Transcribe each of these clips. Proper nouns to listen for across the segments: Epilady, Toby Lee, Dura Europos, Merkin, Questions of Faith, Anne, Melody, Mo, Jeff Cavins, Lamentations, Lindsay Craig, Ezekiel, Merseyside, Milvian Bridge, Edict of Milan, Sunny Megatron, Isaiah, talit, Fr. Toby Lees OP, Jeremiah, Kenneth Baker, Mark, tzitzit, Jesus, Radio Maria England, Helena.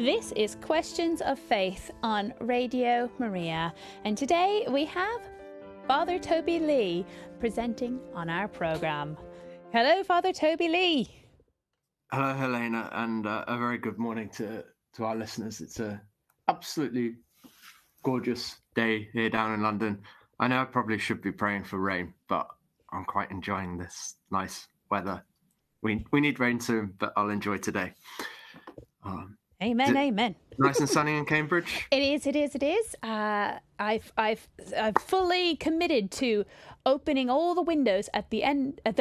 This is Questions of Faith on Radio Maria, and today we have Fr. Toby Lee presenting on our programme. Hello, Fr. Toby Lee. Hello, Helena, and a very good morning to our listeners. It's an absolutely gorgeous day here down in London. I know I probably should be praying for rain, but I'm quite enjoying this nice weather. We need rain soon, but I'll enjoy today. Amen. Nice and sunny in Cambridge. It is. I've fully committed to opening all the windows at the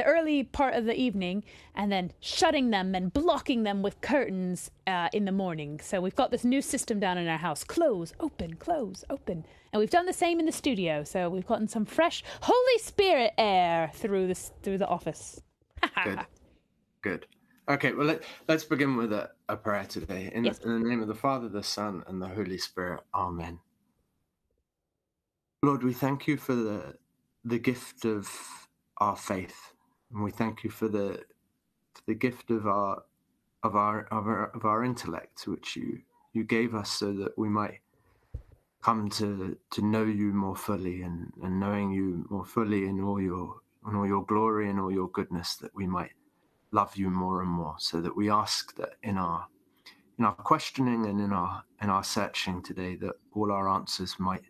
early part of the evening, and then shutting them and blocking them with curtains in the morning. So we've got this new system down in our house: close, open, close, open. And we've done the same in the studio. So we've gotten some fresh Holy Spirit air through the office. Good. Okay, well, let's begin with a prayer today. In the name of the Father, the Son, and the Holy Spirit. Amen. Lord, we thank you for the gift of our faith, and we thank you for the gift of our intellect, which you gave us so that we might come to know you more fully, and knowing you more fully in all your glory and all your goodness, that we might love you more and more. So that we ask that in our questioning and in our searching today, that all our answers might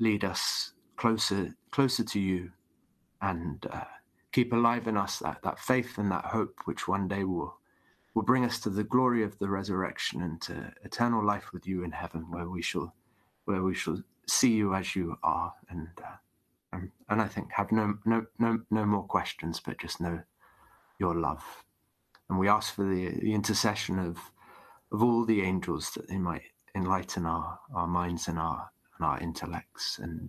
lead us closer to you, and keep alive in us that faith and that hope, which one day will bring us to the glory of the resurrection and to eternal life with you in heaven, where we shall see you as you are, and I think have no more questions, but just know your love. And we ask for the intercession of all the angels, that they might enlighten our minds and our intellects. And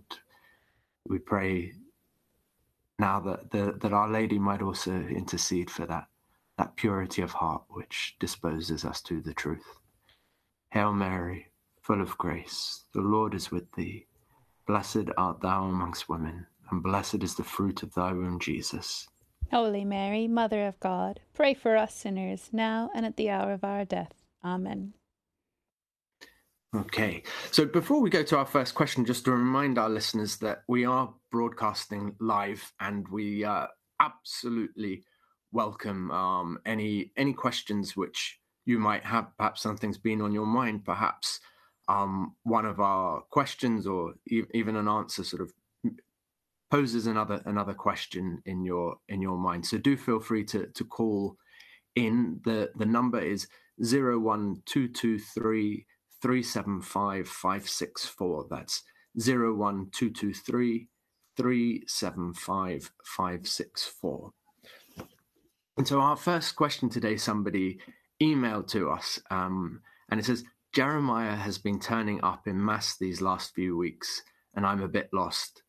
we pray now that Our Lady might also intercede for that purity of heart which disposes us to the truth. Hail Mary, full of grace, the Lord is with thee. Blessed art thou amongst women, and blessed is the fruit of thy womb, Jesus. Holy Mary, Mother of God, pray for us sinners, now and at the hour of our death. Amen. Okay, so before we go to our first question, just to remind our listeners that we are broadcasting live, and we absolutely welcome any questions which you might have. Perhaps something's been on your mind, perhaps one of our questions or even an answer sort of poses another question in your mind. So do feel free to call in. The number is 01223 375 564. That's 01223 375 564. And so our first question today, somebody emailed to us, and it says, Jeremiah has been turning up in mass these last few weeks, and I'm a bit lost.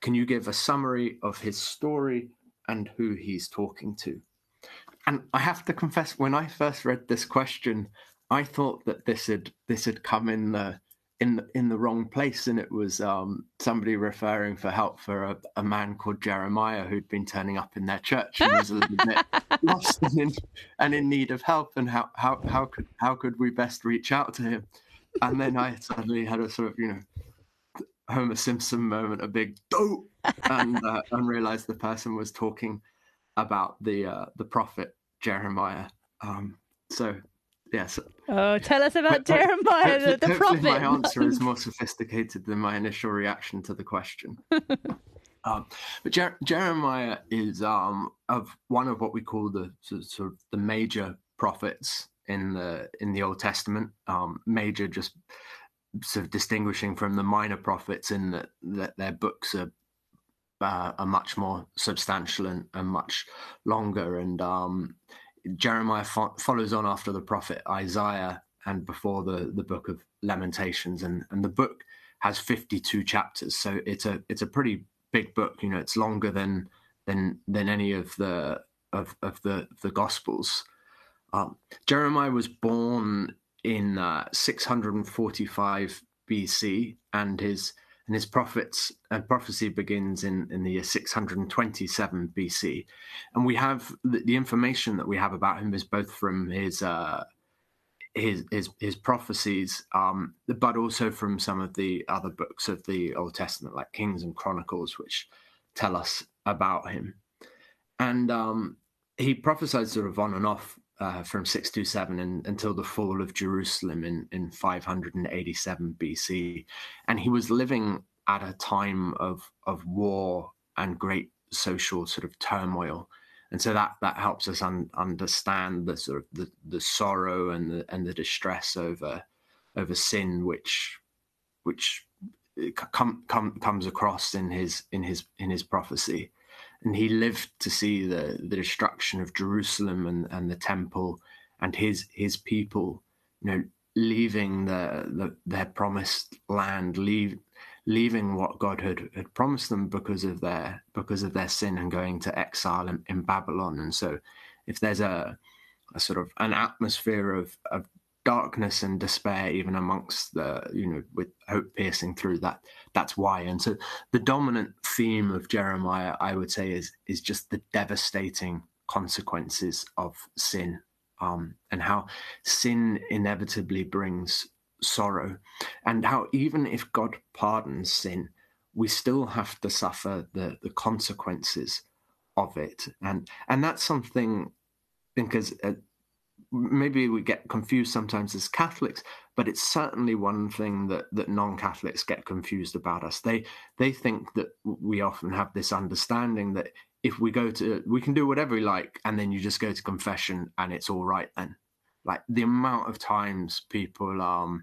Can you give a summary of his story and who he's talking to? And I have to confess, when I first read this question, I thought that this had come in the wrong place, and it was somebody referring for help for a man called Jeremiah who'd been turning up in their church and was a little bit lost and in need of help, and how could we best reach out to him? And then I suddenly had a sort of Homer Simpson moment, a big dope, and realized the person was talking about the prophet Jeremiah. So yes. Oh, tell us about Jeremiah, the prophet. My answer is more sophisticated than my initial reaction to the question. But Jeremiah is of one of what we call the sort of the major prophets in the Old Testament. Major, just sort of distinguishing from the minor prophets in that their books are much more substantial and much longer. And Jeremiah follows on after the prophet Isaiah and before the book of Lamentations. And the book has 52 chapters, so it's a pretty big book. It's longer than any of the Gospels. Jeremiah was born in 645 BC, and his prophecy begins in the year 627 BC, and we have the information that we have about him is both from his his prophecies, but also from some of the other books of the Old Testament, like Kings and Chronicles, which tell us about him. And he prophesied sort of on and off from 627 until the fall of Jerusalem in 587 BC. And he was living at a time of war and great social sort of turmoil. And so that helps us understand the sort of the sorrow and the distress over sin, which comes across in his prophecy. And he lived to see the destruction of Jerusalem and the temple and his people, you know, leaving their promised land, leaving what God had promised them because of their sin and going to exile in Babylon. And so if there's a sort of an atmosphere of darkness and despair, even amongst the, you know, with hope piercing through that, that's why. And so the dominant theme of Jeremiah, I would say, is just the devastating consequences of sin, and how sin inevitably brings sorrow, and how even if God pardons sin, we still have to suffer the consequences of it. And that's something, because maybe we get confused sometimes as Catholics, but it's certainly one thing that non-Catholics get confused about us. They think that we often have this understanding that if we go to, we can do whatever we like, and then you just go to confession and it's all right then. Like the amount of times people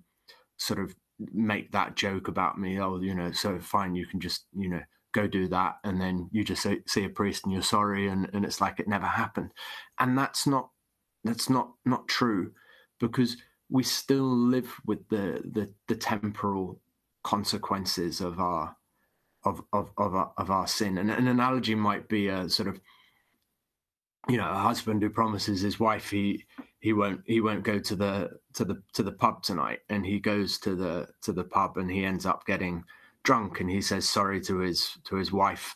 sort of make that joke about me, oh, you know, so fine, you can just, you know, go do that, and then you just see a priest and you're sorry, and it's like it never happened. And that's not true, because we still live with the temporal consequences of our sin. And an analogy might be a sort of, you know, a husband who promises his wife he won't go to the pub tonight, and he goes to the pub and he ends up getting drunk, and he says sorry to his wife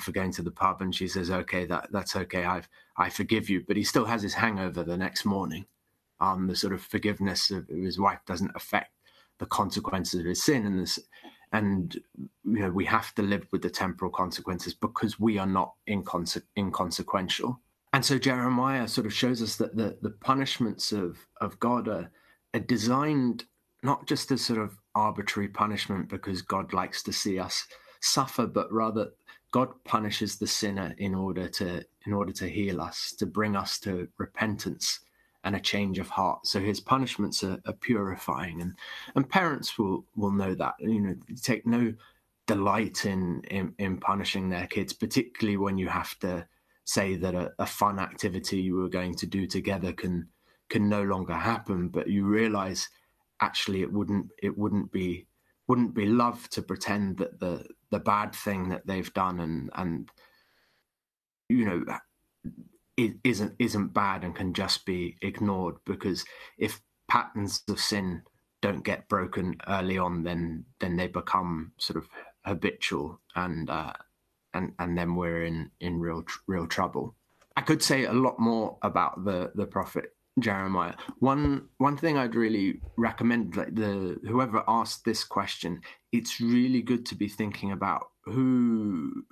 for going to the pub, and she says, okay, that's okay, I forgive you, but he still has his hangover the next morning. The sort of forgiveness of his wife doesn't affect the consequences of his sin, and you know, we have to live with the temporal consequences because we are not inconsequential. And so Jeremiah sort of shows us that the punishments of God are designed not just as sort of arbitrary punishment because God likes to see us suffer, but rather God punishes the sinner in order to heal us, to bring us to repentance and a change of heart. So his punishments are purifying, and parents will know that. You know, take no delight in punishing their kids, particularly when you have to say that a fun activity you were going to do together can no longer happen, but you realize actually it wouldn't be love to pretend that the bad thing that they've done and you know it isn't bad and can just be ignored, because if patterns of sin don't get broken early on, then they become sort of habitual, and then we're in real trouble. I could say a lot more about the prophet Jeremiah. One thing I'd really recommend, like whoever asked this question, it's really good to be thinking about who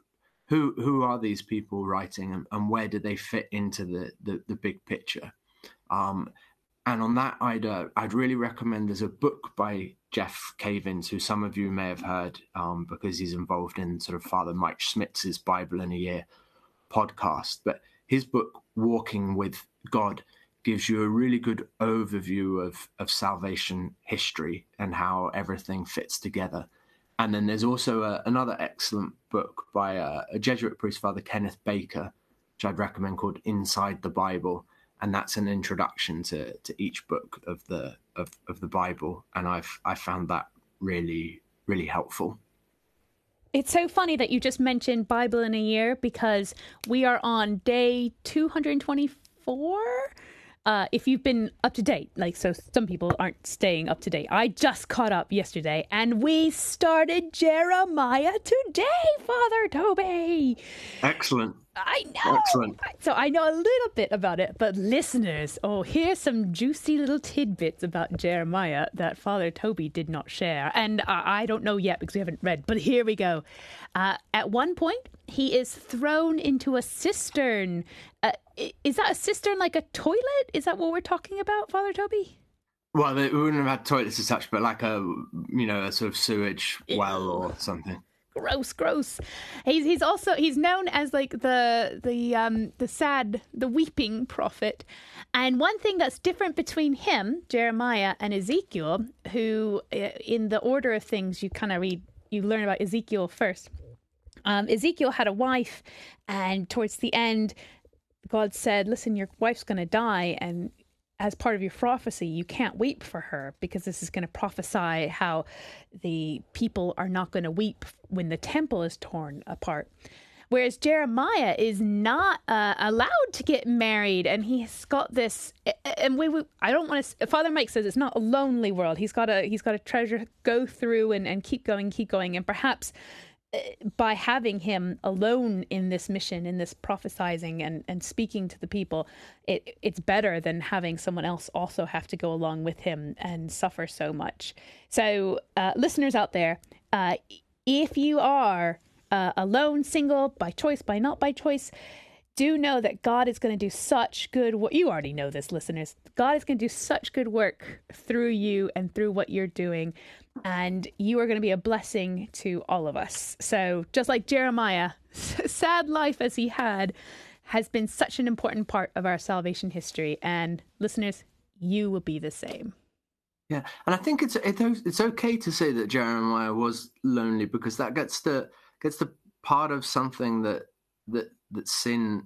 are these people writing, and where do they fit into the big picture. And on that, I'd really recommend, there's a book by Jeff Cavins, who some of you may have heard because he's involved in sort of Father Mike Schmitz's Bible in a Year podcast, but his book Walking with God gives you a really good overview of salvation history and how everything fits together. And then there's also another excellent book by a Jesuit priest, Father Kenneth Baker, which I'd recommend, called Inside the Bible, and that's an introduction to each book of the Bible, and I found that really, really helpful. It's so funny that you just mentioned Bible in a Year, because we are on day 224 if you've been up to date, like, so some people aren't staying up to date. I just caught up yesterday, and we started Jeremiah today, Father Toby. Excellent. I know. Excellent. So I know a little bit about it, but listeners, oh, here's some juicy little tidbits about Jeremiah that Father Toby did not share. And I don't know yet because we haven't read, but here we go. At one point, he is thrown into a cistern. Is that a cistern like a toilet? Is that what we're talking about, Father Toby? Well, we wouldn't have had toilets as such, but like a, you know, a sort of sewage well or something. Gross, gross. He's known as like the weeping prophet. And one thing that's different between him, Jeremiah, and Ezekiel, who in the order of things you kind of read, you learn about Ezekiel first. Ezekiel had a wife, and towards the end, God said, listen, your wife's going to die, and as part of your prophecy, you can't weep for her, because this is going to prophesy how the people are not going to weep when the temple is torn apart. Whereas Jeremiah is not allowed to get married, and he's got this. And I don't want to. Father Mike says it's not a lonely world. He's got a treasure go through and keep going, and perhaps by having him alone in this mission, in this prophesizing and speaking to the people, it's better than having someone else also have to go along with him and suffer so much. So listeners out there, if you are alone, single, by choice, by not by choice, do know that God is going to do such good work. You already know this, listeners. God is going to do such good work through you and through what you're doing. And you are going to be a blessing to all of us. So just like Jeremiah, sad life as he had, has been such an important part of our salvation history. And listeners, you will be the same. Yeah. And I think it's okay to say that Jeremiah was lonely, because that gets the part of something that sin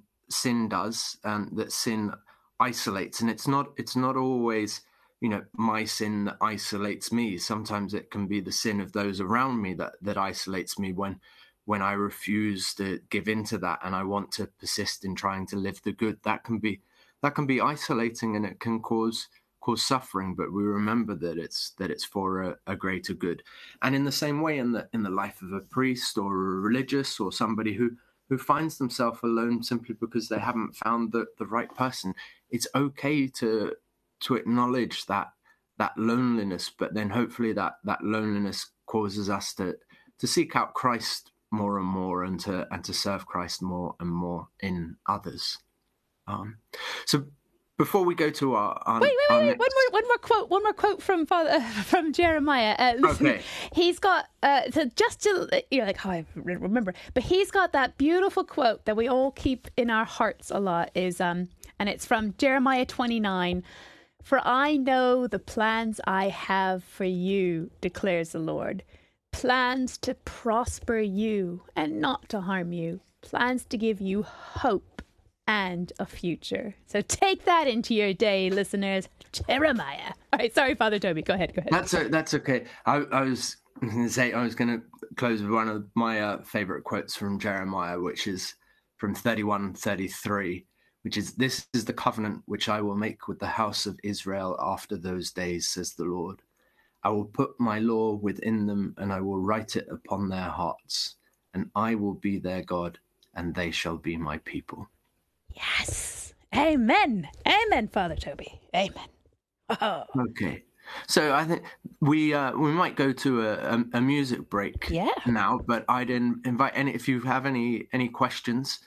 does, and that sin isolates. And it's not always, you know, my sin that isolates me. Sometimes it can be the sin of those around me that isolates me when I refuse to give into that, and I want to persist in trying to live the good. That can be isolating, and it can cause suffering. But we remember that it's for a greater good. And in the same way, in the life of a priest or a religious or somebody who finds themselves alone simply because they haven't found the right person, it's okay to acknowledge that loneliness, but then hopefully that loneliness causes us to seek out Christ more and more, and to serve Christ more and more in others. So before we go to our wait, one more quote from from Jeremiah. Listen, okay. He's got you're like, oh, I remember, but he's got that beautiful quote that we all keep in our hearts a lot, is and it's from Jeremiah 29. For I know the plans I have for you, declares the Lord, plans to prosper you and not to harm you, plans to give you hope and a future. So take that into your day, listeners. Jeremiah. All right, sorry, Father Toby. Go ahead. That's okay. I was going to say, I was going to close with one of my favorite quotes from Jeremiah, which is from 31:33, which is, "This is the covenant which I will make with the house of Israel after those days, says the Lord. I will put my law within them, and I will write it upon their hearts, and I will be their God, and they shall be my people." Yes. Amen. Amen, Father Toby. Amen. Oh. Okay. So I think we might go to a music break now, but I'd invite if you have any questions,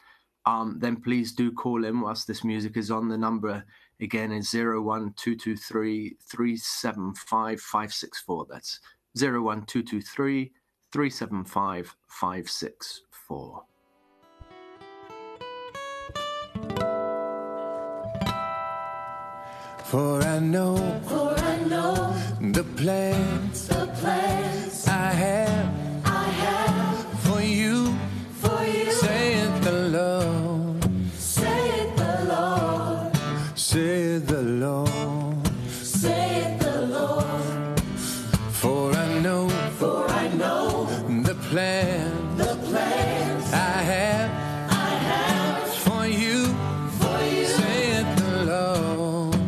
then please do call in whilst this music is on. The number again is 01223 375 564. That's 01223 375 564. For I know the plans I have for you, saith the Lord, for I know the plans I have for you, saith the Lord.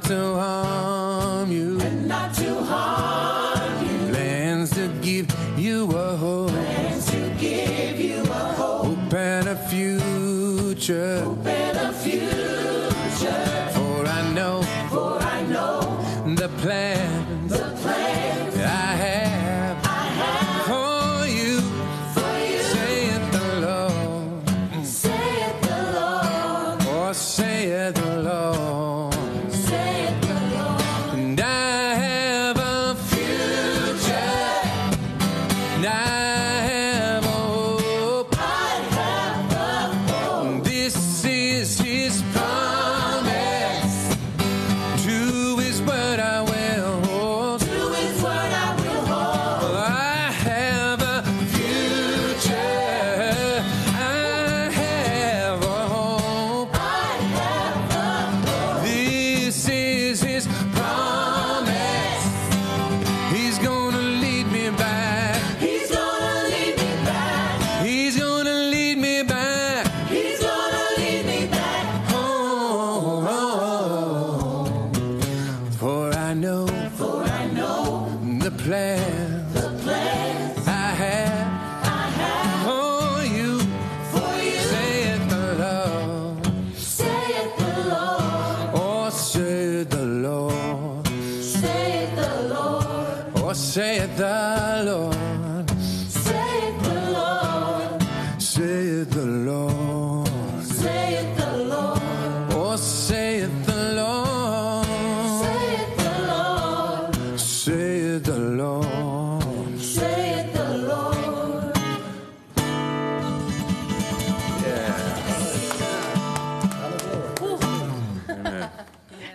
not to harm you, and not to harm you. Plans to give you a hope, plans to give you a hope. Hope and a future, hope and a future. For I know the plans, the plans I have for you, saith the Lord, saith the Lord, for saith the Lord.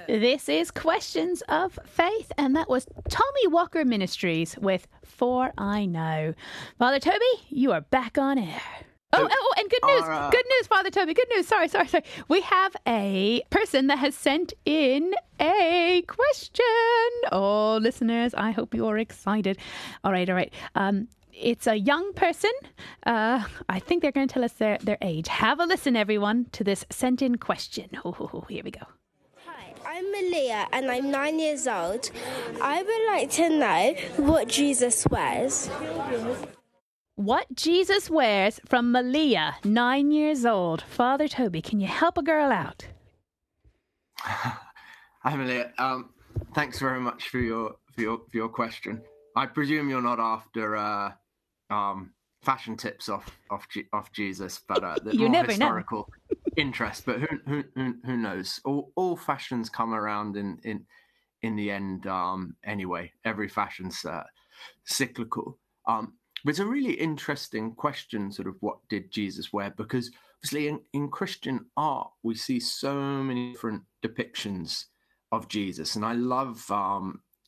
This is Questions of Faith, and that was Tommy Walker Ministries with For I Know. Father Toby, you are back on air. Oh, and good news. Right. Good news, Father Toby. Good news. Sorry. We have a person that has sent in a question. Oh, listeners, I hope you're excited. All right. It's a young person. I think they're going to tell us their age. Have a listen, everyone, to this sent-in question. Oh, here we go. I'm Malia and I'm 9 years old. I would like to know what Jesus wears. What Jesus wears from Malia, 9 years old. Father Toby, can you help a girl out? Hi Malia. Thanks very much for your question. I presume you're not after fashion tips off Jesus, but you never historical know. Interest, but who knows? All fashions come around in the end. Anyway, every fashion's cyclical. But it's a really interesting question, sort of what did Jesus wear? Because obviously in Christian art we see so many different depictions of Jesus, and I love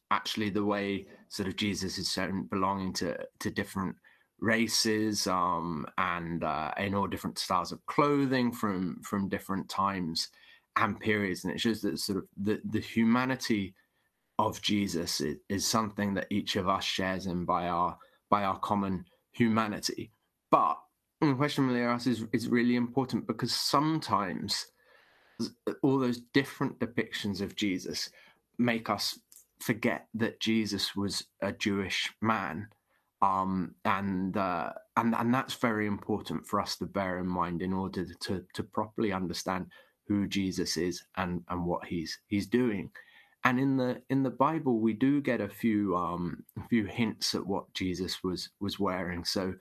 actually the way sort of Jesus is belonging to different races and in all different styles of clothing from different times and periods, and it shows that sort of the humanity of Jesus is something that each of us shares in by our common humanity. But the question Malia asks is really important, because sometimes all those different depictions of Jesus make us forget that Jesus was a Jewish man. And that's very important for us to bear in mind in order to properly understand who Jesus is and what he's doing. And in the Bible, we do get a few hints at what Jesus was wearing. So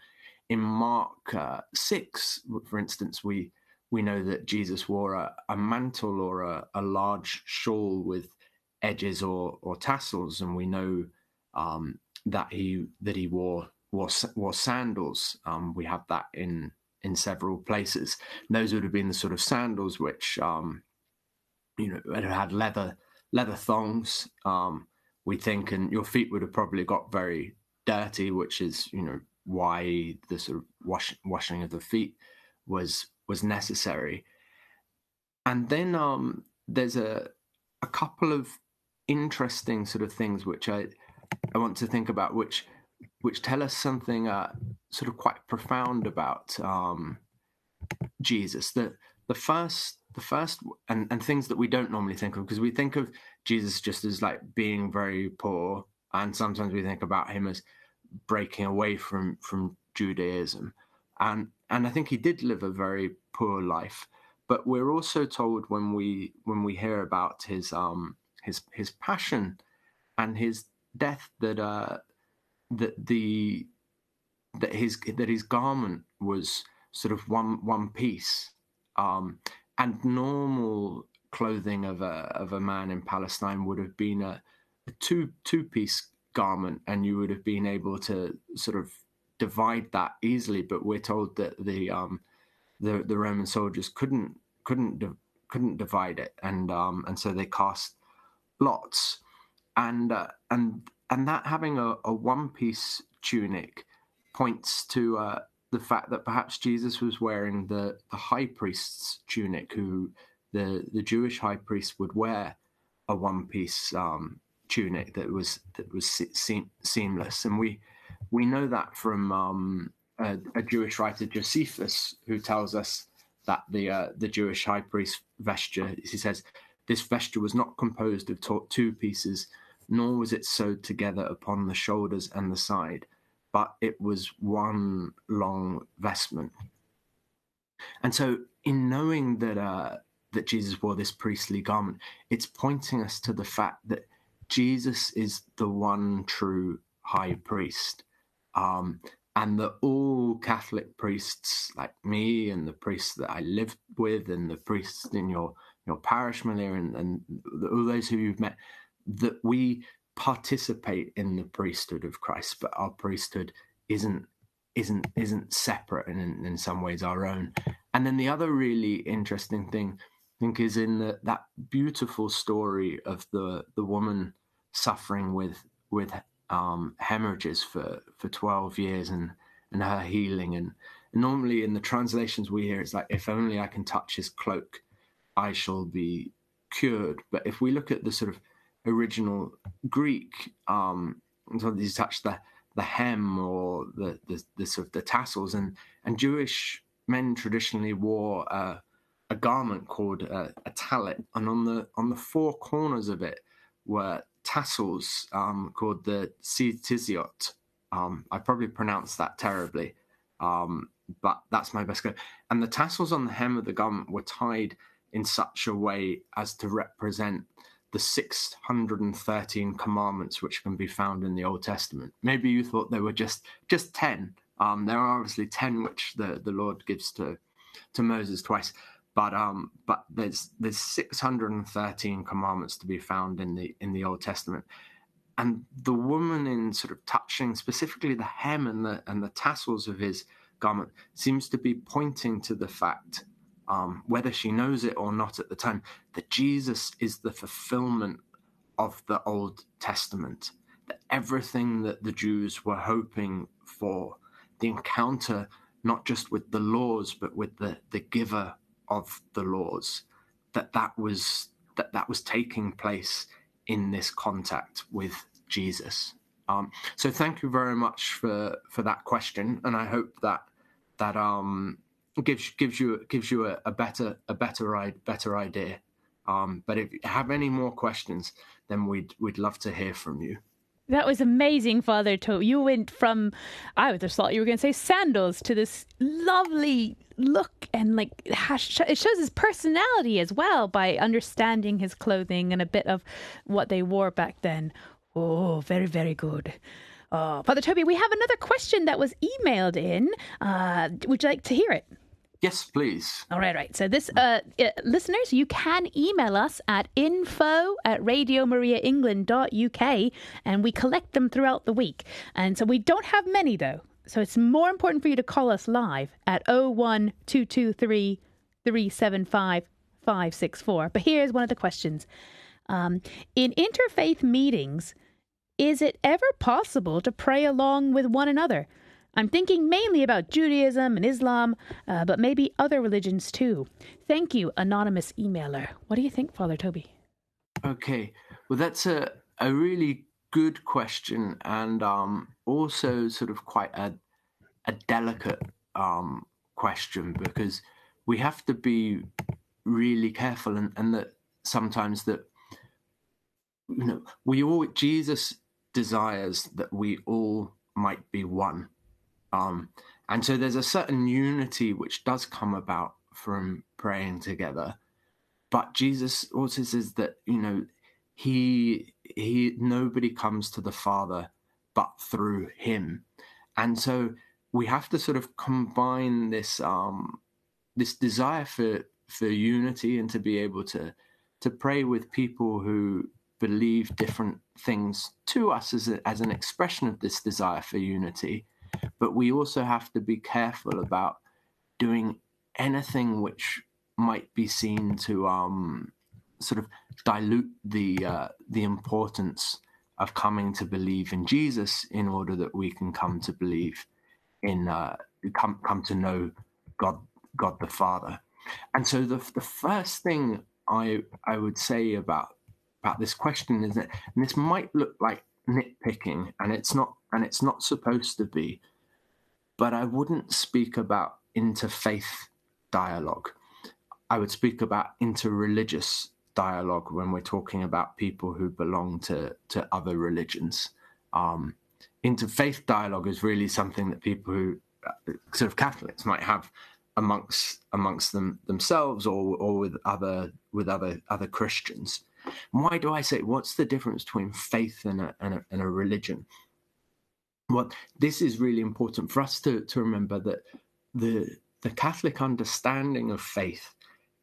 in Mark 6, for instance, we know that Jesus wore a mantle or a large shawl with edges or tassels, and we know that he wore sandals. We have that in several places. And those would have been the sort of sandals which had leather thongs. We think, and your feet would have probably got very dirty, which is why the sort of washing of the feet was necessary. And then there's a couple of interesting sort of things which I want to think about, which tell us something sort of quite profound about Jesus. The the fast and things that we don't normally think of, because we think of Jesus just as like being very poor, and sometimes we think about him as breaking away from Judaism, and I think he did live a very poor life. But we're also told when we hear about his passion and his death that his garment was sort of one piece, and normal clothing of a man in Palestine would have been a two-piece garment, and you would have been able to sort of divide that easily. But we're told that the Roman soldiers couldn't divide it, and so they cast lots, and that having a one-piece tunic points to the fact that perhaps Jesus was wearing the high priest's tunic, who the Jewish high priest would wear a one-piece tunic that was seamless, and we know that from a Jewish writer, Josephus, who tells us that the Jewish high priest's vesture, he says, this vesture was not composed of two pieces, nor was it sewed together upon the shoulders and the side, but it was one long vestment. And so in knowing that Jesus wore this priestly garment, it's pointing us to the fact that Jesus is the one true high priest, and that all Catholic priests like me and the priests that I lived with and the priests in your parish, Malia, and all those who you've met, that we participate in the priesthood of Christ, but our priesthood isn't separate and in some ways our own. And then the other really interesting thing, I think, is in that beautiful story of the woman suffering with hemorrhages for 12 years and her healing. And normally in the translations we hear, it's like, if only I can touch his cloak, I shall be cured. But if we look at the sort of original Greek, you touch the hem or the sort of the tassels, and Jewish men traditionally wore a garment called a talit, and on the four corners of it were tassels called the tzitzit. I probably pronounced that terribly, but that's my best go. And the tassels on the hem of the garment were tied in such a way as to represent the 613 commandments which can be found in the Old Testament. Maybe you thought there were just 10. There are obviously 10 which the Lord gives to Moses twice. But there's 613 commandments to be found in the Old Testament, and the woman, in sort of touching specifically the hem and the tassels of his garment, seems to be pointing to the fact, whether she knows it or not at the time, that Jesus is the fulfillment of the Old Testament, that everything that the Jews were hoping for, the encounter not just with the laws but with the giver of the laws, that was taking place in this contact with Jesus. So thank you very much for that question, and I hope that gives you a better idea. But if you have any more questions, then we'd love to hear from you. That was amazing, Father Toby. You went from, I just thought you were going to say sandals, to this lovely look, and like it shows his personality as well by understanding his clothing and a bit of what they wore back then. Oh, very, very good. Oh, Father Toby, we have another question that was emailed in. Would you like to hear it? Yes, please. All right, right. So this, listeners, you can email us at info@radiomariaengland.uk, and we collect them throughout the week. And so we don't have many, though. So it's more important for you to call us live at 01223 375 564. But here's one of the questions. In interfaith meetings, is it ever possible to pray along with one another? I'm thinking mainly about Judaism and Islam, but maybe other religions too. Thank you, anonymous emailer. What do you think, Father Toby? Okay, well, that's a really good question, and also sort of quite a delicate question, because we have to be really careful, and that sometimes that, you know, Jesus desires that we all might be one. And so there's a certain unity which does come about from praying together. But Jesus also says that, you know, nobody comes to the Father but through him. And so we have to sort of combine this this desire for unity and to be able to pray with people who believe different things to us as an expression of this desire for unity. But we also have to be careful about doing anything which might be seen to sort of dilute the importance of coming to believe in Jesus in order that we can come to believe in come to know God the Father. And so the first thing I would say about this question is that, and this might look like nitpicking, and it's not supposed to be, but I wouldn't speak about interfaith dialogue. I would speak about interreligious dialogue when we're talking about people who belong to other religions. Interfaith dialogue is really something that people who sort of Catholics might have amongst themselves or with other Christians. Why do I say, what's the difference between faith and a religion? Well, this is really important for us to remember that the Catholic understanding of faith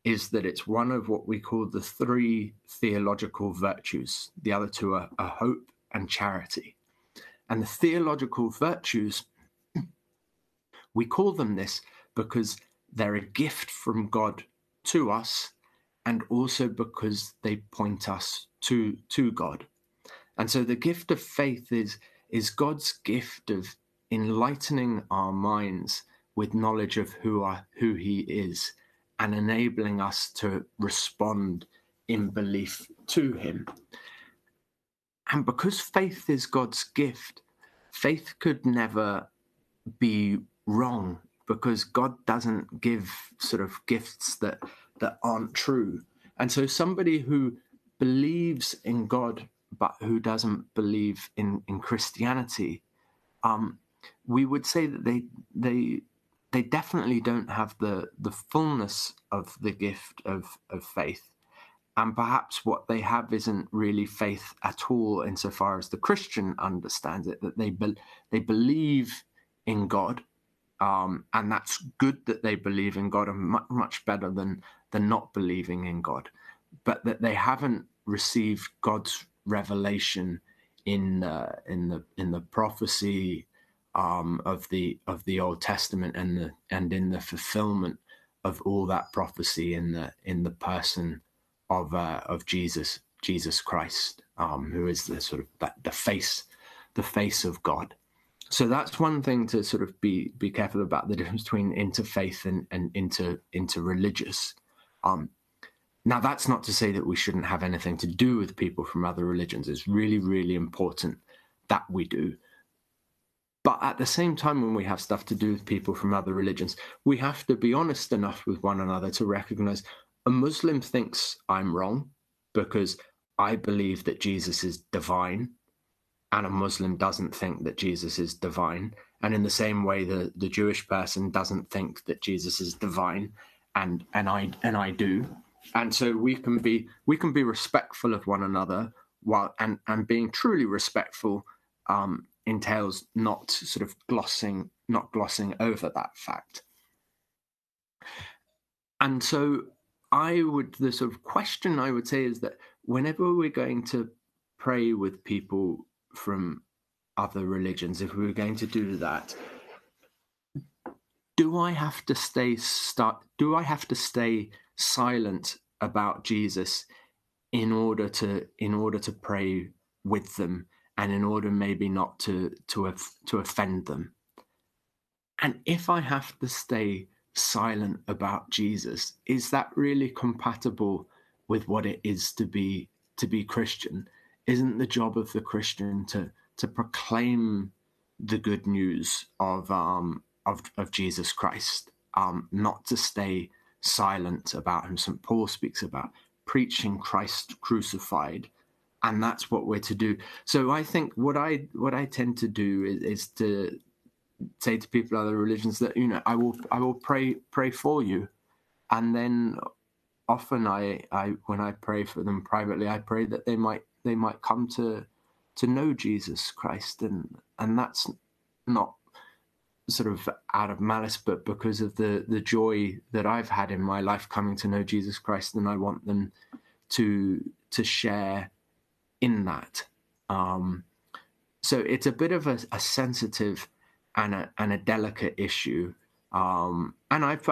is that it's one of what we call the three theological virtues. The other two are hope and charity. And the theological virtues, we call them this because they're a gift from God to us, and also because they point us to God. And so the gift of faith is God's gift of enlightening our minds with knowledge of who he is, and enabling us to respond in belief to him. And because faith is God's gift, faith could never be wrong, because God doesn't give sort of gifts that aren't true. And so somebody who believes in God but who doesn't believe in Christianity, we would say that they definitely don't have the fullness of the gift of faith. And perhaps what they have isn't really faith at all, insofar as the Christian understands it, that they believe in God, and that's good that they believe in God, and much better than not believing in God, but that they haven't received God's revelation in the prophecy of the Old Testament and in the fulfillment of all that prophecy in the person of Jesus Christ, who is the sort of the face of God. So that's one thing to sort of be careful about, the difference between interfaith and interreligious. Now, that's not to say that we shouldn't have anything to do with people from other religions. It's really, really important that we do. But at the same time, when we have stuff to do with people from other religions, we have to be honest enough with one another to recognize a Muslim thinks I'm wrong because I believe that Jesus is divine, and a Muslim doesn't think that Jesus is divine. And in the same way, the Jewish person doesn't think that Jesus is divine, and I do. And so we can be respectful of one another, while and being truly respectful entails not sort of glossing over that fact. And so the sort of question I would say is that whenever we're going to pray with people from other religions, if we were going to do that, do I have to stay silent about Jesus in order to pray with them, and in order maybe not to offend them? And if I have to stay silent about Jesus, is that really compatible with what it is to be Christian? Isn't the job of the Christian to proclaim the good news of Jesus Christ, not to stay silent about whom St. Paul speaks about, preaching Christ crucified. And that's what we're to do. So I think what I tend to do is to say to people of other religions that, you know, I will pray for you. And then often I when I pray for them privately, I pray that they might come to know Jesus Christ. And that's not sort of out of malice, but because of the joy that I've had in my life coming to know Jesus Christ, and I want them to share in that. So it's a bit of a sensitive and a delicate issue. And I've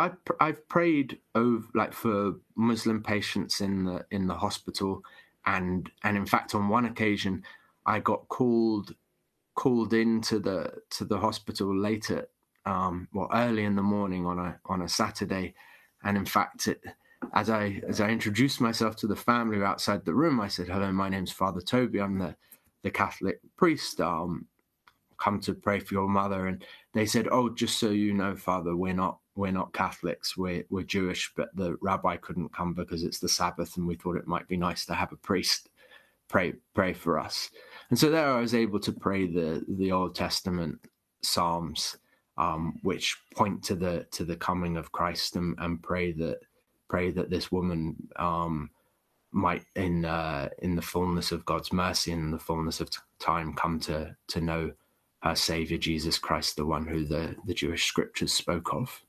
prayed over, like, for Muslim patients in the hospital, and in fact on one occasion I got called into the hospital late at early in the morning on a Saturday, and in fact it. As I introduced myself to the family outside the room, I said, "Hello, my name's Father Toby. I'm the Catholic priest. Come to pray for your mother." And they said, "Oh, just so you know, Father, we're not Catholics. We're Jewish, but the rabbi couldn't come because it's the Sabbath, and we thought it might be nice to have a priest pray for us." And so there, I was able to pray the Old Testament Psalms, which point to the coming of Christ, and pray that this woman might, in the fullness of God's mercy and in the fullness of time, come to know her Savior, Jesus Christ, the one who the Jewish scriptures spoke of.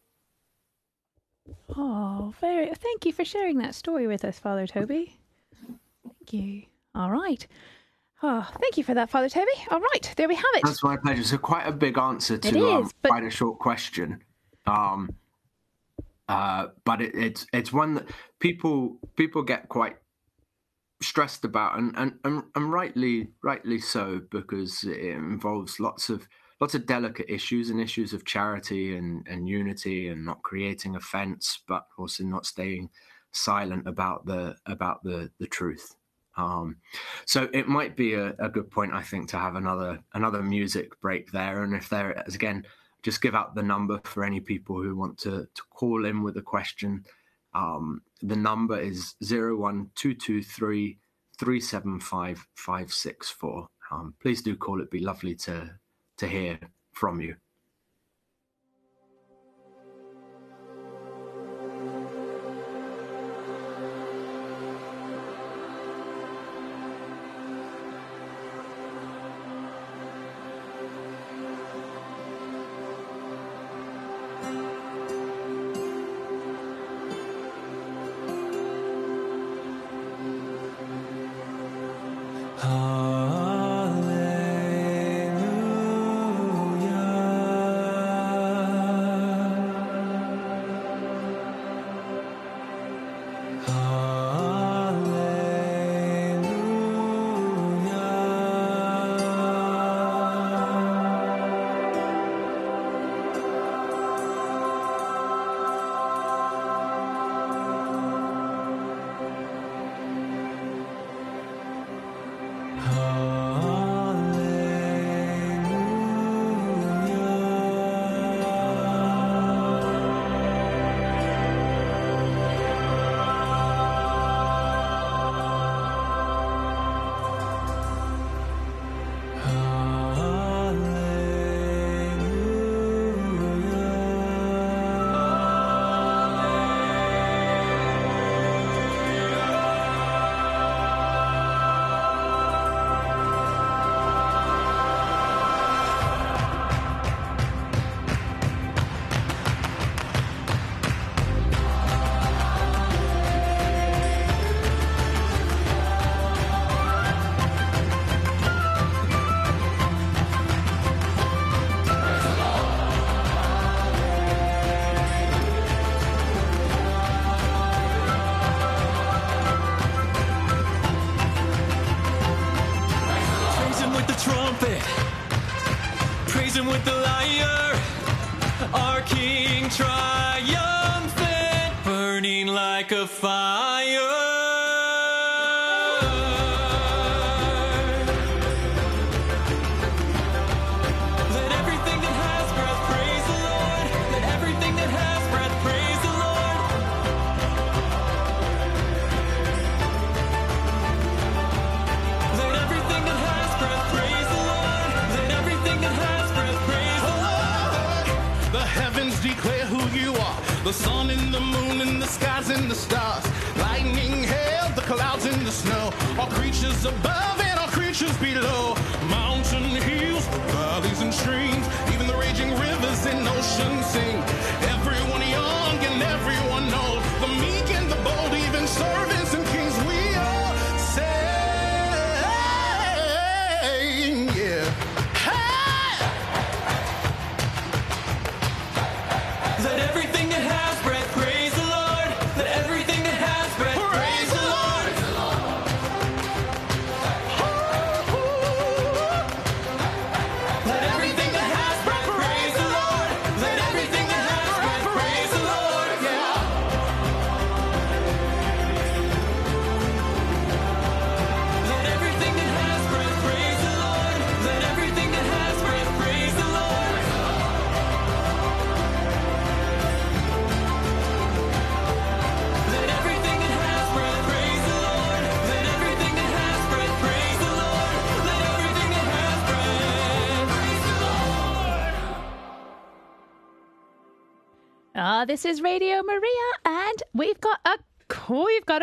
Oh, thank you for sharing that story with us, Father Toby. Thank you. All right. Oh, thank you for that, Father Toby. All right, there we have it. That's my pleasure. So quite a big answer to quite a short question. But it's one that people get quite stressed about, and rightly so, because it involves lots of delicate issues, and issues of charity and unity, and not creating offence, but also not staying silent about the truth. So it might be a good point, I think, to have another music break there, and if there is again. Just give out the number for any people who want to call in with a question. The number is 01223 375 564. Please do call. It'd be lovely to hear from you. the sun and the moon and the skies and the stars, lightning, hail, the clouds and the snow, all creatures above and all creatures below, mountain hills, valleys and streams, even the raging rivers and oceans sing. Everyone young and everyone old, the meek and the bold, even servants and kings, we all sing, yeah. This is Radio Maria, and we've got a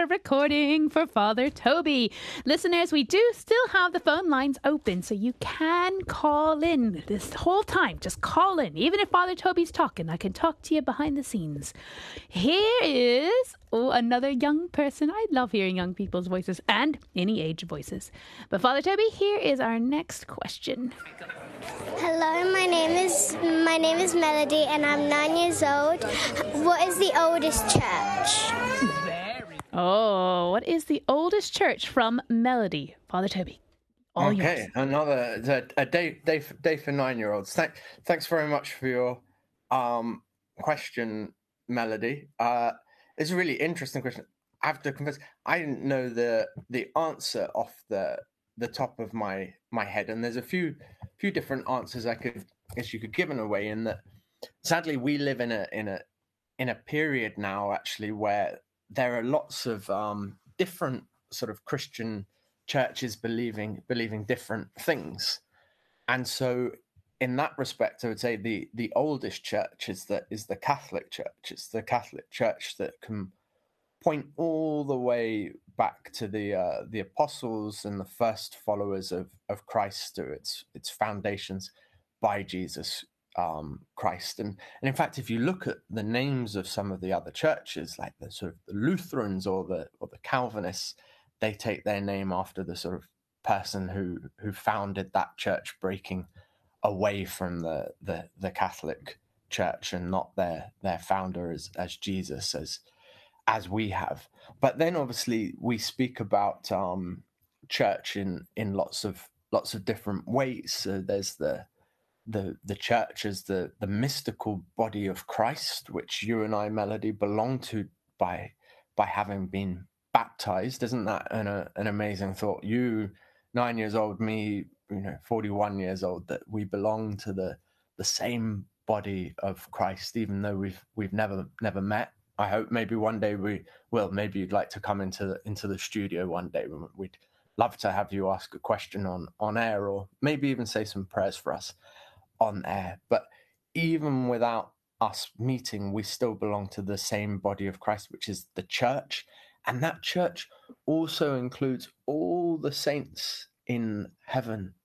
recording for Father Toby. Listeners, we do still have the phone lines open, so you can call in this whole time. Just call in. Even if Father Toby's talking, I can talk to you behind the scenes. Here is another young person. I love hearing young people's voices and any age voices. But Father Toby, here is our next question. Hello, my name is Melody, and I'm 9 years old. What is the oldest church? Oh, what is the oldest church from Melody? Father Toby, all yours. Okay, another day for 9-year-olds. Thanks very much for your question, Melody. It's a really interesting question. I have to confess, I didn't know the answer off the top of my head, and there's a few different answers I guess you could give in a way. In that, sadly, we live in a period now actually where there are lots of different sort of Christian churches believing different things, and so in that respect, I would say the oldest church is the Catholic Church. It's the Catholic Church that can point all the way back to the apostles and the first followers of Christ to its foundations by Jesus Christ. And in fact, if you look at the names of some of the other churches, like the sort of the Lutherans or the Calvinists, they take their name after the sort of person who founded that church, breaking away from the Catholic Church, and not their founder as Jesus as we have. But then obviously we speak about church in lots of different ways. So there's the church is the mystical body of Christ, which you and I, Melody, belong to by having been baptized. Isn't that an amazing thought? You, 9 years old, me, 41 years old, that we belong to the same body of Christ, even though we've never met. I hope maybe one day we will. Maybe you'd like to come into the studio one day. We'd love to have you ask a question on air, or maybe even say some prayers for us on air. But even without us meeting, we still belong to the same body of Christ, which is the church. And that church also includes all the saints in heaven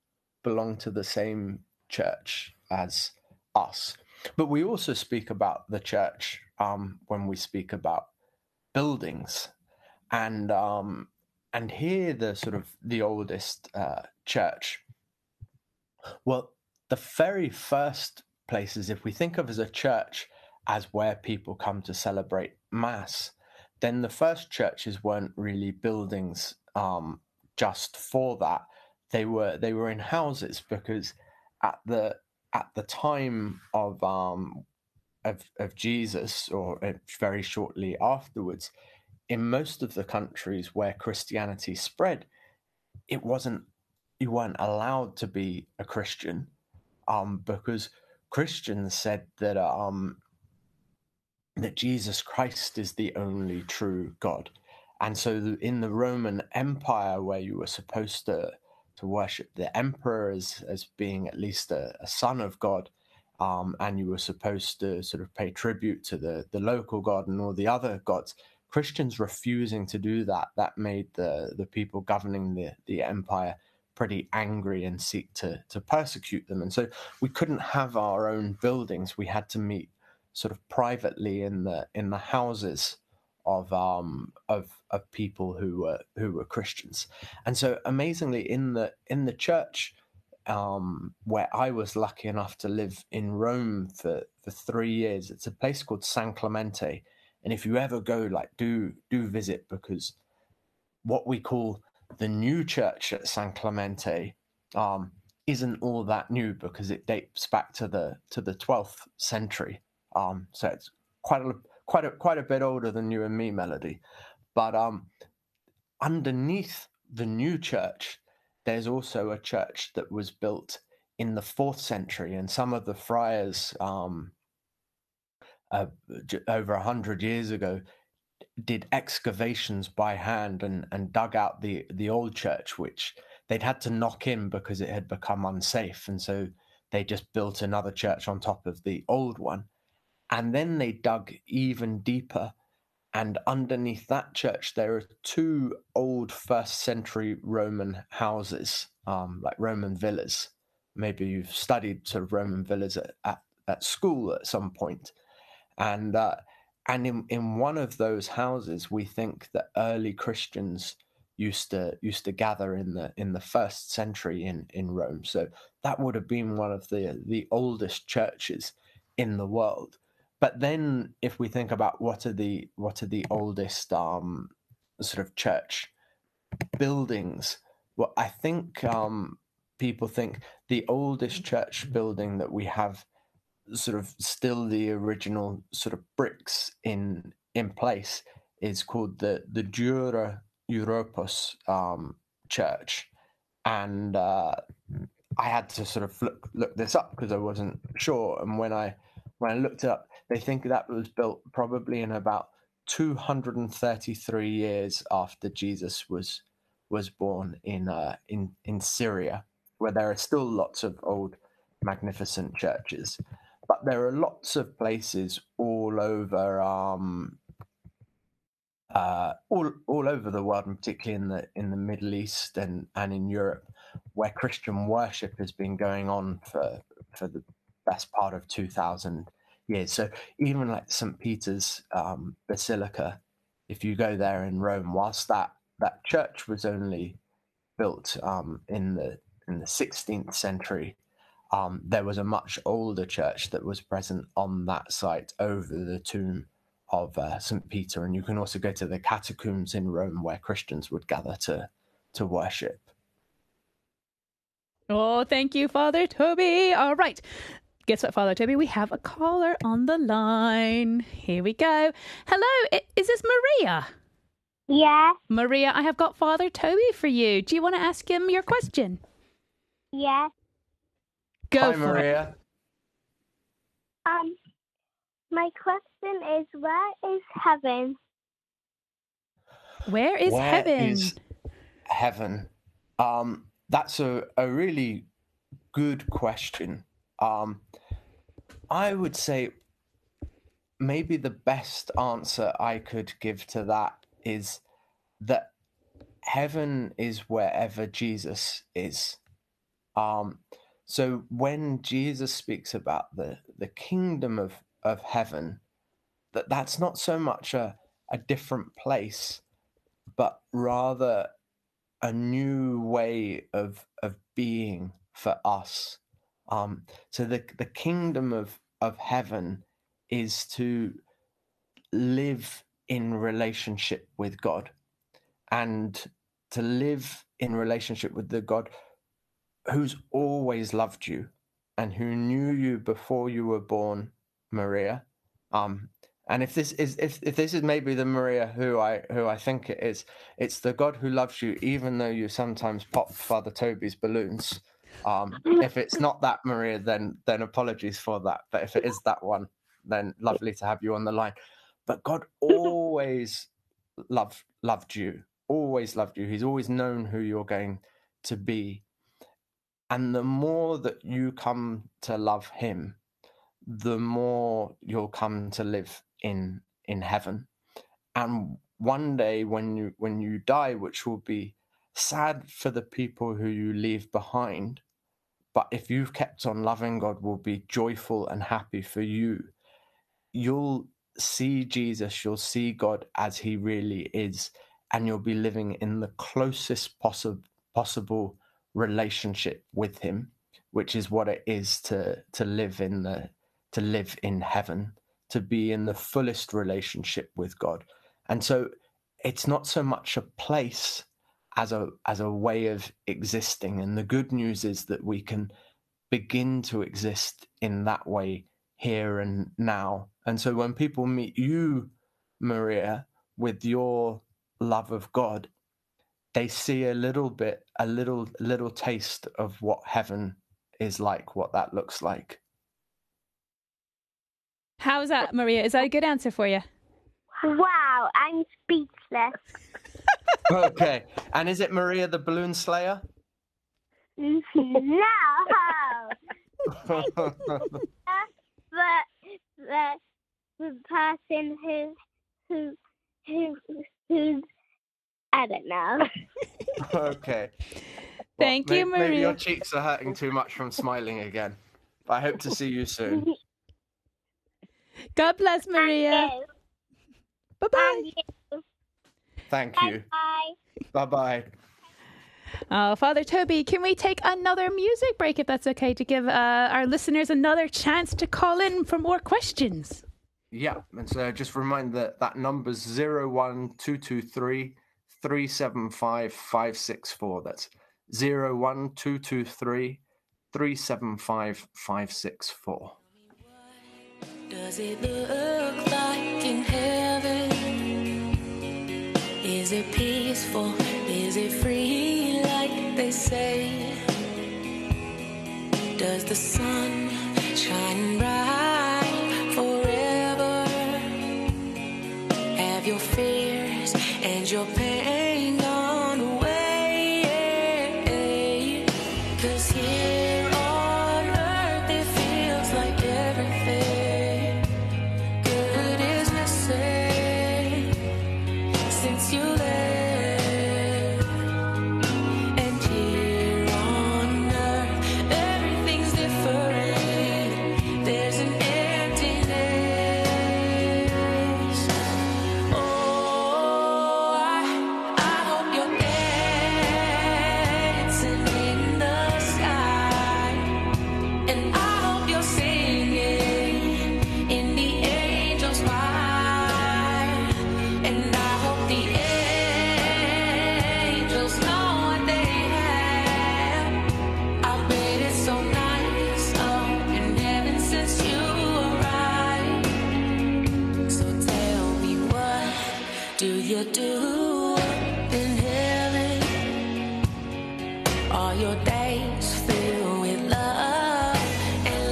belong to the same church as us. But we also speak about the church when we speak about buildings. And here, the sort of the oldest church, well, the very first places, if we think of as a church as where people come to celebrate Mass, then the first churches weren't really buildings just for that. They were in houses, because at the time of Jesus, or very shortly afterwards, in most of the countries where Christianity spread, you weren't allowed to be a Christian. Because Christians said that Jesus Christ is the only true God, and so in the Roman Empire, where you were supposed to worship the emperor as being at least a son of God, and you were supposed to sort of pay tribute to the local god and all the other gods. Christians refusing to do that made the people governing the empire pretty angry and seek to persecute them. And so we couldn't have our own buildings. We had to meet sort of privately in the houses of people who were Christians. And so amazingly in the church where I was lucky enough to live in Rome for 3 years, it's a place called San Clemente. And if you ever go, do visit, because what we call the new church at San Clemente isn't all that new, because it dates back to the 12th century. So it's quite a bit older than you and me, Melody. But underneath the new church, there's also a church that was built in the 4th century, and some of the friars over 100 years ago did excavations by hand and dug out the old church, which they'd had to knock in because it had become unsafe. And so they just built another church on top of the old one. And then they dug even deeper, and underneath that church there are two old first-century Roman houses, like Roman villas. Maybe you've studied sort of Roman villas at school at some point. And in one of those houses, we think that early Christians used to gather in the first century in Rome. So that would have been one of the oldest churches in the world. But then, if we think about what are the oldest sort of church buildings, well, I think people think the oldest church building that we have, sort of still the original sort of bricks in place, is called the Dura Europos church, and I had to sort of look this up because I wasn't sure. And when I looked it up, they think that was built probably in about 233 years after Jesus was born in Syria, where there are still lots of old magnificent churches. But there are lots of places all over the world, and particularly in the Middle East and in Europe, where Christian worship has been going on for the best part of 2,000 years. So even like St. Peter's Basilica, if you go there in Rome, whilst that church was only built in the 16th century, there was a much older church that was present on that site over the tomb of St. Peter. And you can also go to the catacombs in Rome, where Christians would gather to worship. Oh, thank you, Father Toby. All right. Guess what, Father Toby? We have a caller on the line. Here we go. Hello, is this Maria? Yeah. Maria, I have got Father Toby for you. Do you want to ask him your question? Yeah. Go Hi, Maria. It. My question is, where is heaven? Where is heaven? That's a really good question. I would say maybe the best answer I could give to that is that heaven is wherever Jesus is. So when Jesus speaks about the kingdom of heaven, that's not so much a different place, but rather a new way of being for us. So the kingdom of heaven is to live in relationship with God, and to live in relationship with the God who's always loved you and who knew you before you were born, Maria. And if this is maybe the Maria who I think it is, it's the God who loves you even though you sometimes pop Father Toby's balloons. If it's not that Maria, then apologies for that. But if it is that one, then lovely to have you on the line. But God always loved you, always loved you. He's always known who you're going to be. And the more that you come to love him, the more you'll come to live in heaven. And one day when you die, which will be sad for the people who you leave behind, but if you've kept on loving God, will be joyful and happy for you. You'll see Jesus, you'll see God as he really is, and you'll be living in the closest possible relationship with him, which is what it is to live in heaven, to be in the fullest relationship with God. And so it's not so much a place as a way of existing. And the good news is that we can begin to exist in that way here and now. And so when people meet you, Maria, with your love of God, they see a little taste of what heaven is like, what that looks like. How's that, Maria? Is that a good answer for you? Wow, I'm speechless. Okay. And is it Maria the Balloon Slayer? No. the person who's I don't know. Okay. Well, Thank you, Maria. Maybe your cheeks are hurting too much from smiling again. I hope to see you soon. God bless, Maria. Bye-bye. Thank you. Bye-bye. Bye-bye. Oh, Father Toby, can we take another music break, if that's okay, to give our listeners another chance to call in for more questions? Yeah, and so just remind that number's 01223 375 564. That's 01223 375 564. Does it look like in heaven? Is it peaceful? Is it free like they say? Does the sun shine bright forever? Have your fears and your pain gone away? 'Cause here on earth it feels like everything good is the same since you left. And here on earth everything's different. There's an emptiness. Oh, I hope you're dancing in the sky, and I hope you're singing in the angels' choir, and I hope the angels know what they have. I've made it so nice up in heaven since you arrived. So tell me, what do you do in heaven? Are your days filled with love and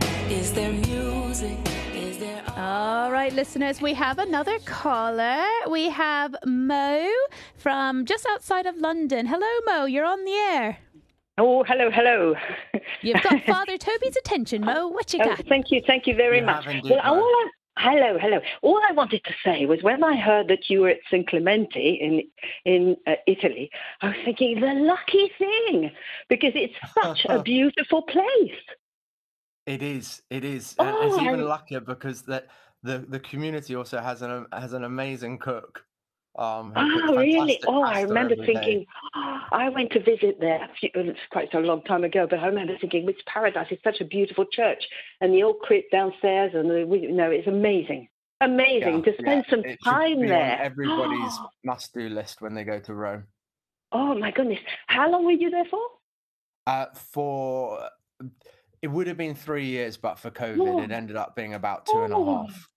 light? Is there music? Is there All right, listeners, we have another caller. We have Mo from just outside of London. Hello, Mo, you're on the air. Oh, hello. You've got Father Toby's attention, Mo. What you got? Thank you very much. Hello. All I wanted to say was, when I heard that you were at San Clemente in Italy, I was thinking, the lucky thing, because it's such a beautiful place. It is. Oh, and it's even luckier because that the community also has an amazing cook. Oh, really? Oh, I remember thinking, I went to visit there quite a long time ago, but I remember thinking, it's paradise, it's such a beautiful church, and the old crypt downstairs, and it's amazing to spend some time there. On everybody's must-do list when they go to Rome. Oh, my goodness. How long were you there for? It would have been 3 years, but for COVID, it ended up being about two and a half.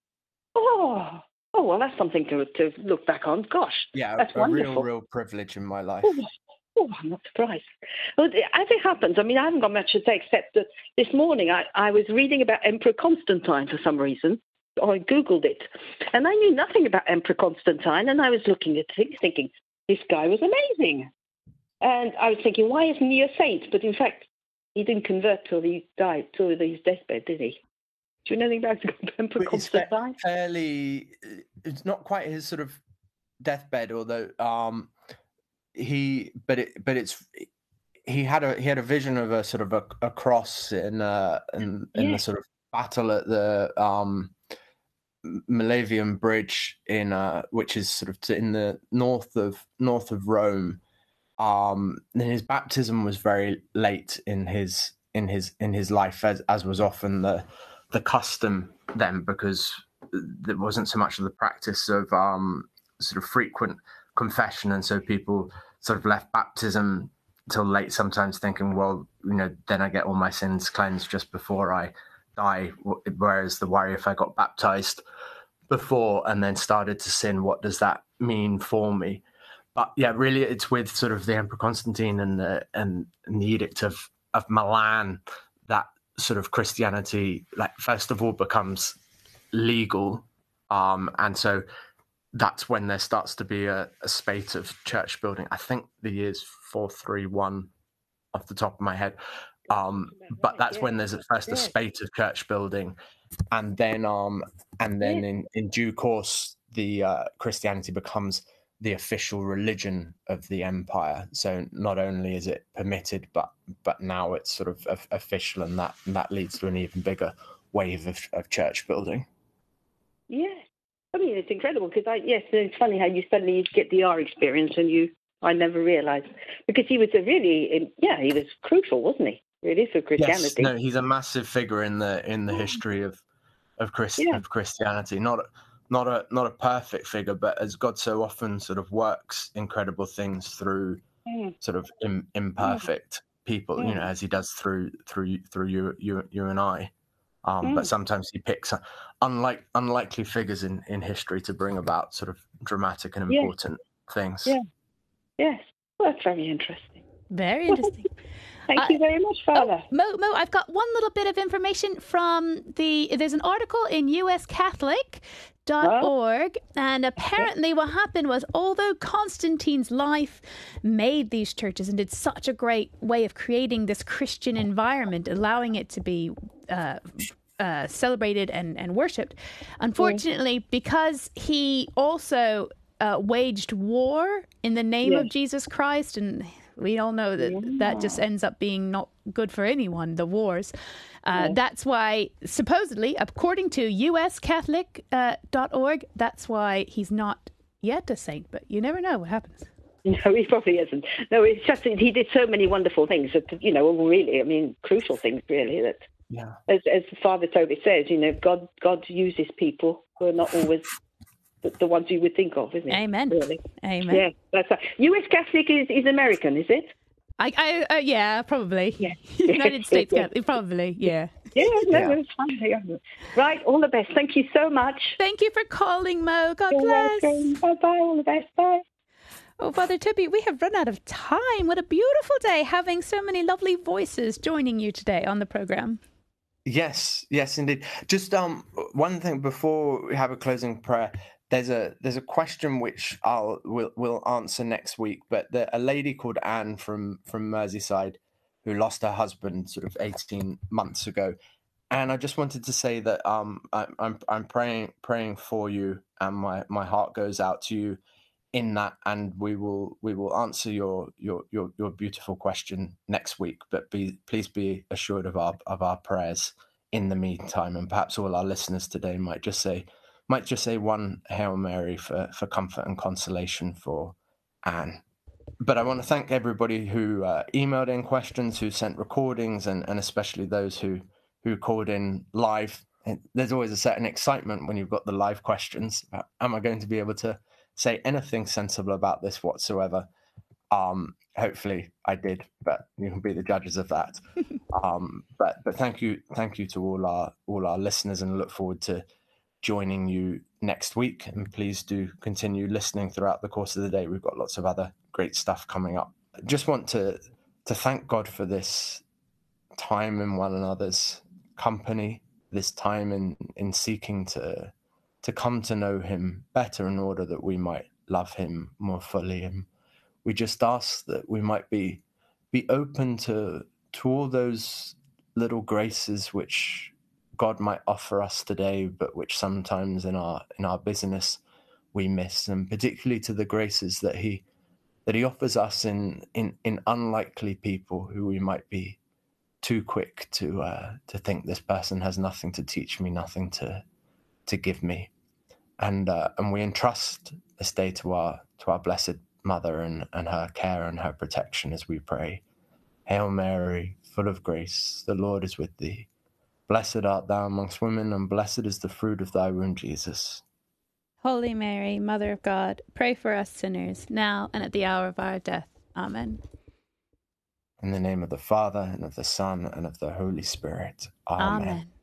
Oh, well, that's something to look back on. Gosh, yeah, that's wonderful. Real privilege in my life. Oh, I'm not surprised. Well, as it happens, I mean, I haven't got much to say except that this morning I was reading about Emperor Constantine for some reason. I Googled it, and I knew nothing about Emperor Constantine, and I was looking at things thinking, this guy was amazing. And I was thinking, why isn't he a saint? But in fact, He didn't convert till he died, till his deathbed, did he? Do you know anything about Emperor Constantine? It's not quite his sort of deathbed, although he had a vision of a sort of a cross in the sort of battle at the Milvian Bridge which is sort of in the north of Rome. And his baptism was very late in his life, as was often the custom then, because there wasn't so much of the practice of sort of frequent confession, and so people sort of left baptism till late, sometimes thinking, well, you know, then I get all my sins cleansed just before I die, whereas the worry, if I got baptized before and then started to sin, what does that mean for me? But yeah, really, it's with sort of the Emperor Constantine and the Edict of Milan that sort of Christianity, like, first of all, becomes legal, and so that's when there starts to be a spate of church building. I think the year's 431 off the top of my head. But that's when there's at first a spate of church building. And then in due course, the Christianity becomes the official religion of the empire. So not only is it permitted, but now it's sort of official, and that leads to an even bigger wave of church building. Yeah. I mean, it's incredible because it's funny how you suddenly get the R experience, and I never realised, because he was he was crucial, wasn't he? Really, for Christianity. Yes, no, he's a massive figure in the history of Christianity. Not a perfect figure, but as God so often sort of works incredible things through sort of imperfect people, you know, as he does through you and I. But sometimes he picks unlikely figures in history to bring about sort of dramatic and important things. Yeah. Yes. Well, that's very interesting. Very interesting. Thank you very much, Father. Mo, I've got one little bit of information from there's an article in uscatholic.org, and apparently what happened was, although Constantine's life made these churches and did such a great way of creating this Christian environment, allowing it to be celebrated and worshipped, unfortunately, because he also waged war in the name of Jesus Christ, and we all know that just ends up being not good for anyone, the wars. That's why, supposedly, according to uscatholic.org, that's why he's not yet a saint, but you never know what happens. No, he probably isn't. No, it's just he did so many wonderful things that, you know, really, I mean, crucial things, really, that, as Father Toby says, you know, God uses people who are not always the ones you would think of, isn't it? Amen. Really. Amen. Yeah, that's right. U.S. Catholic is American, is it? Yeah, probably. Yeah. United States Catholic, probably, yeah. Yeah, no, it's fine. Right, all the best. Thank you so much. Thank you for calling, Mo. God bless. Bye-bye, all the best. Bye. Oh, Father Toby, we have run out of time. What a beautiful day, having so many lovely voices joining you today on the programme. Yes, indeed. Just one thing before we have a closing prayer. There's a question which we'll answer next week, but a lady called Anne from Merseyside, who lost her husband sort of 18 months ago, and I just wanted to say that I'm praying for you, and my heart goes out to you in that, and we will answer your beautiful question next week. But please be assured of our prayers in the meantime, and perhaps all our listeners today might just say one Hail Mary for comfort and consolation for Anne. But I want to thank everybody who emailed in questions, who sent recordings, and especially those who called in live. And there's always a certain excitement when you've got the live questions. Am I going to be able to say anything sensible about this whatsoever? Hopefully I did, but you can be the judges of that. But thank you to all our listeners, and look forward to joining you next week, and please do continue listening throughout the course of the day. We've got lots of other great stuff coming up. I just want to thank God for this time in one another's company, this time in seeking to come to know him better in order that we might love him more fully. And we just ask that we might be open to to all those little graces which God might offer us today, but which sometimes in our busyness we miss, and particularly to the graces that he offers us in unlikely people who we might be too quick to think this person has nothing to teach me, nothing to give me, and we entrust this day to our Blessed Mother and her care and her protection as we pray. Hail Mary, full of grace, the Lord is with thee. Blessed art thou amongst women, and blessed is the fruit of thy womb, Jesus. Holy Mary, Mother of God, pray for us sinners, now and at the hour of our death. Amen. In the name of the Father, and of the Son, and of the Holy Spirit. Amen. Amen.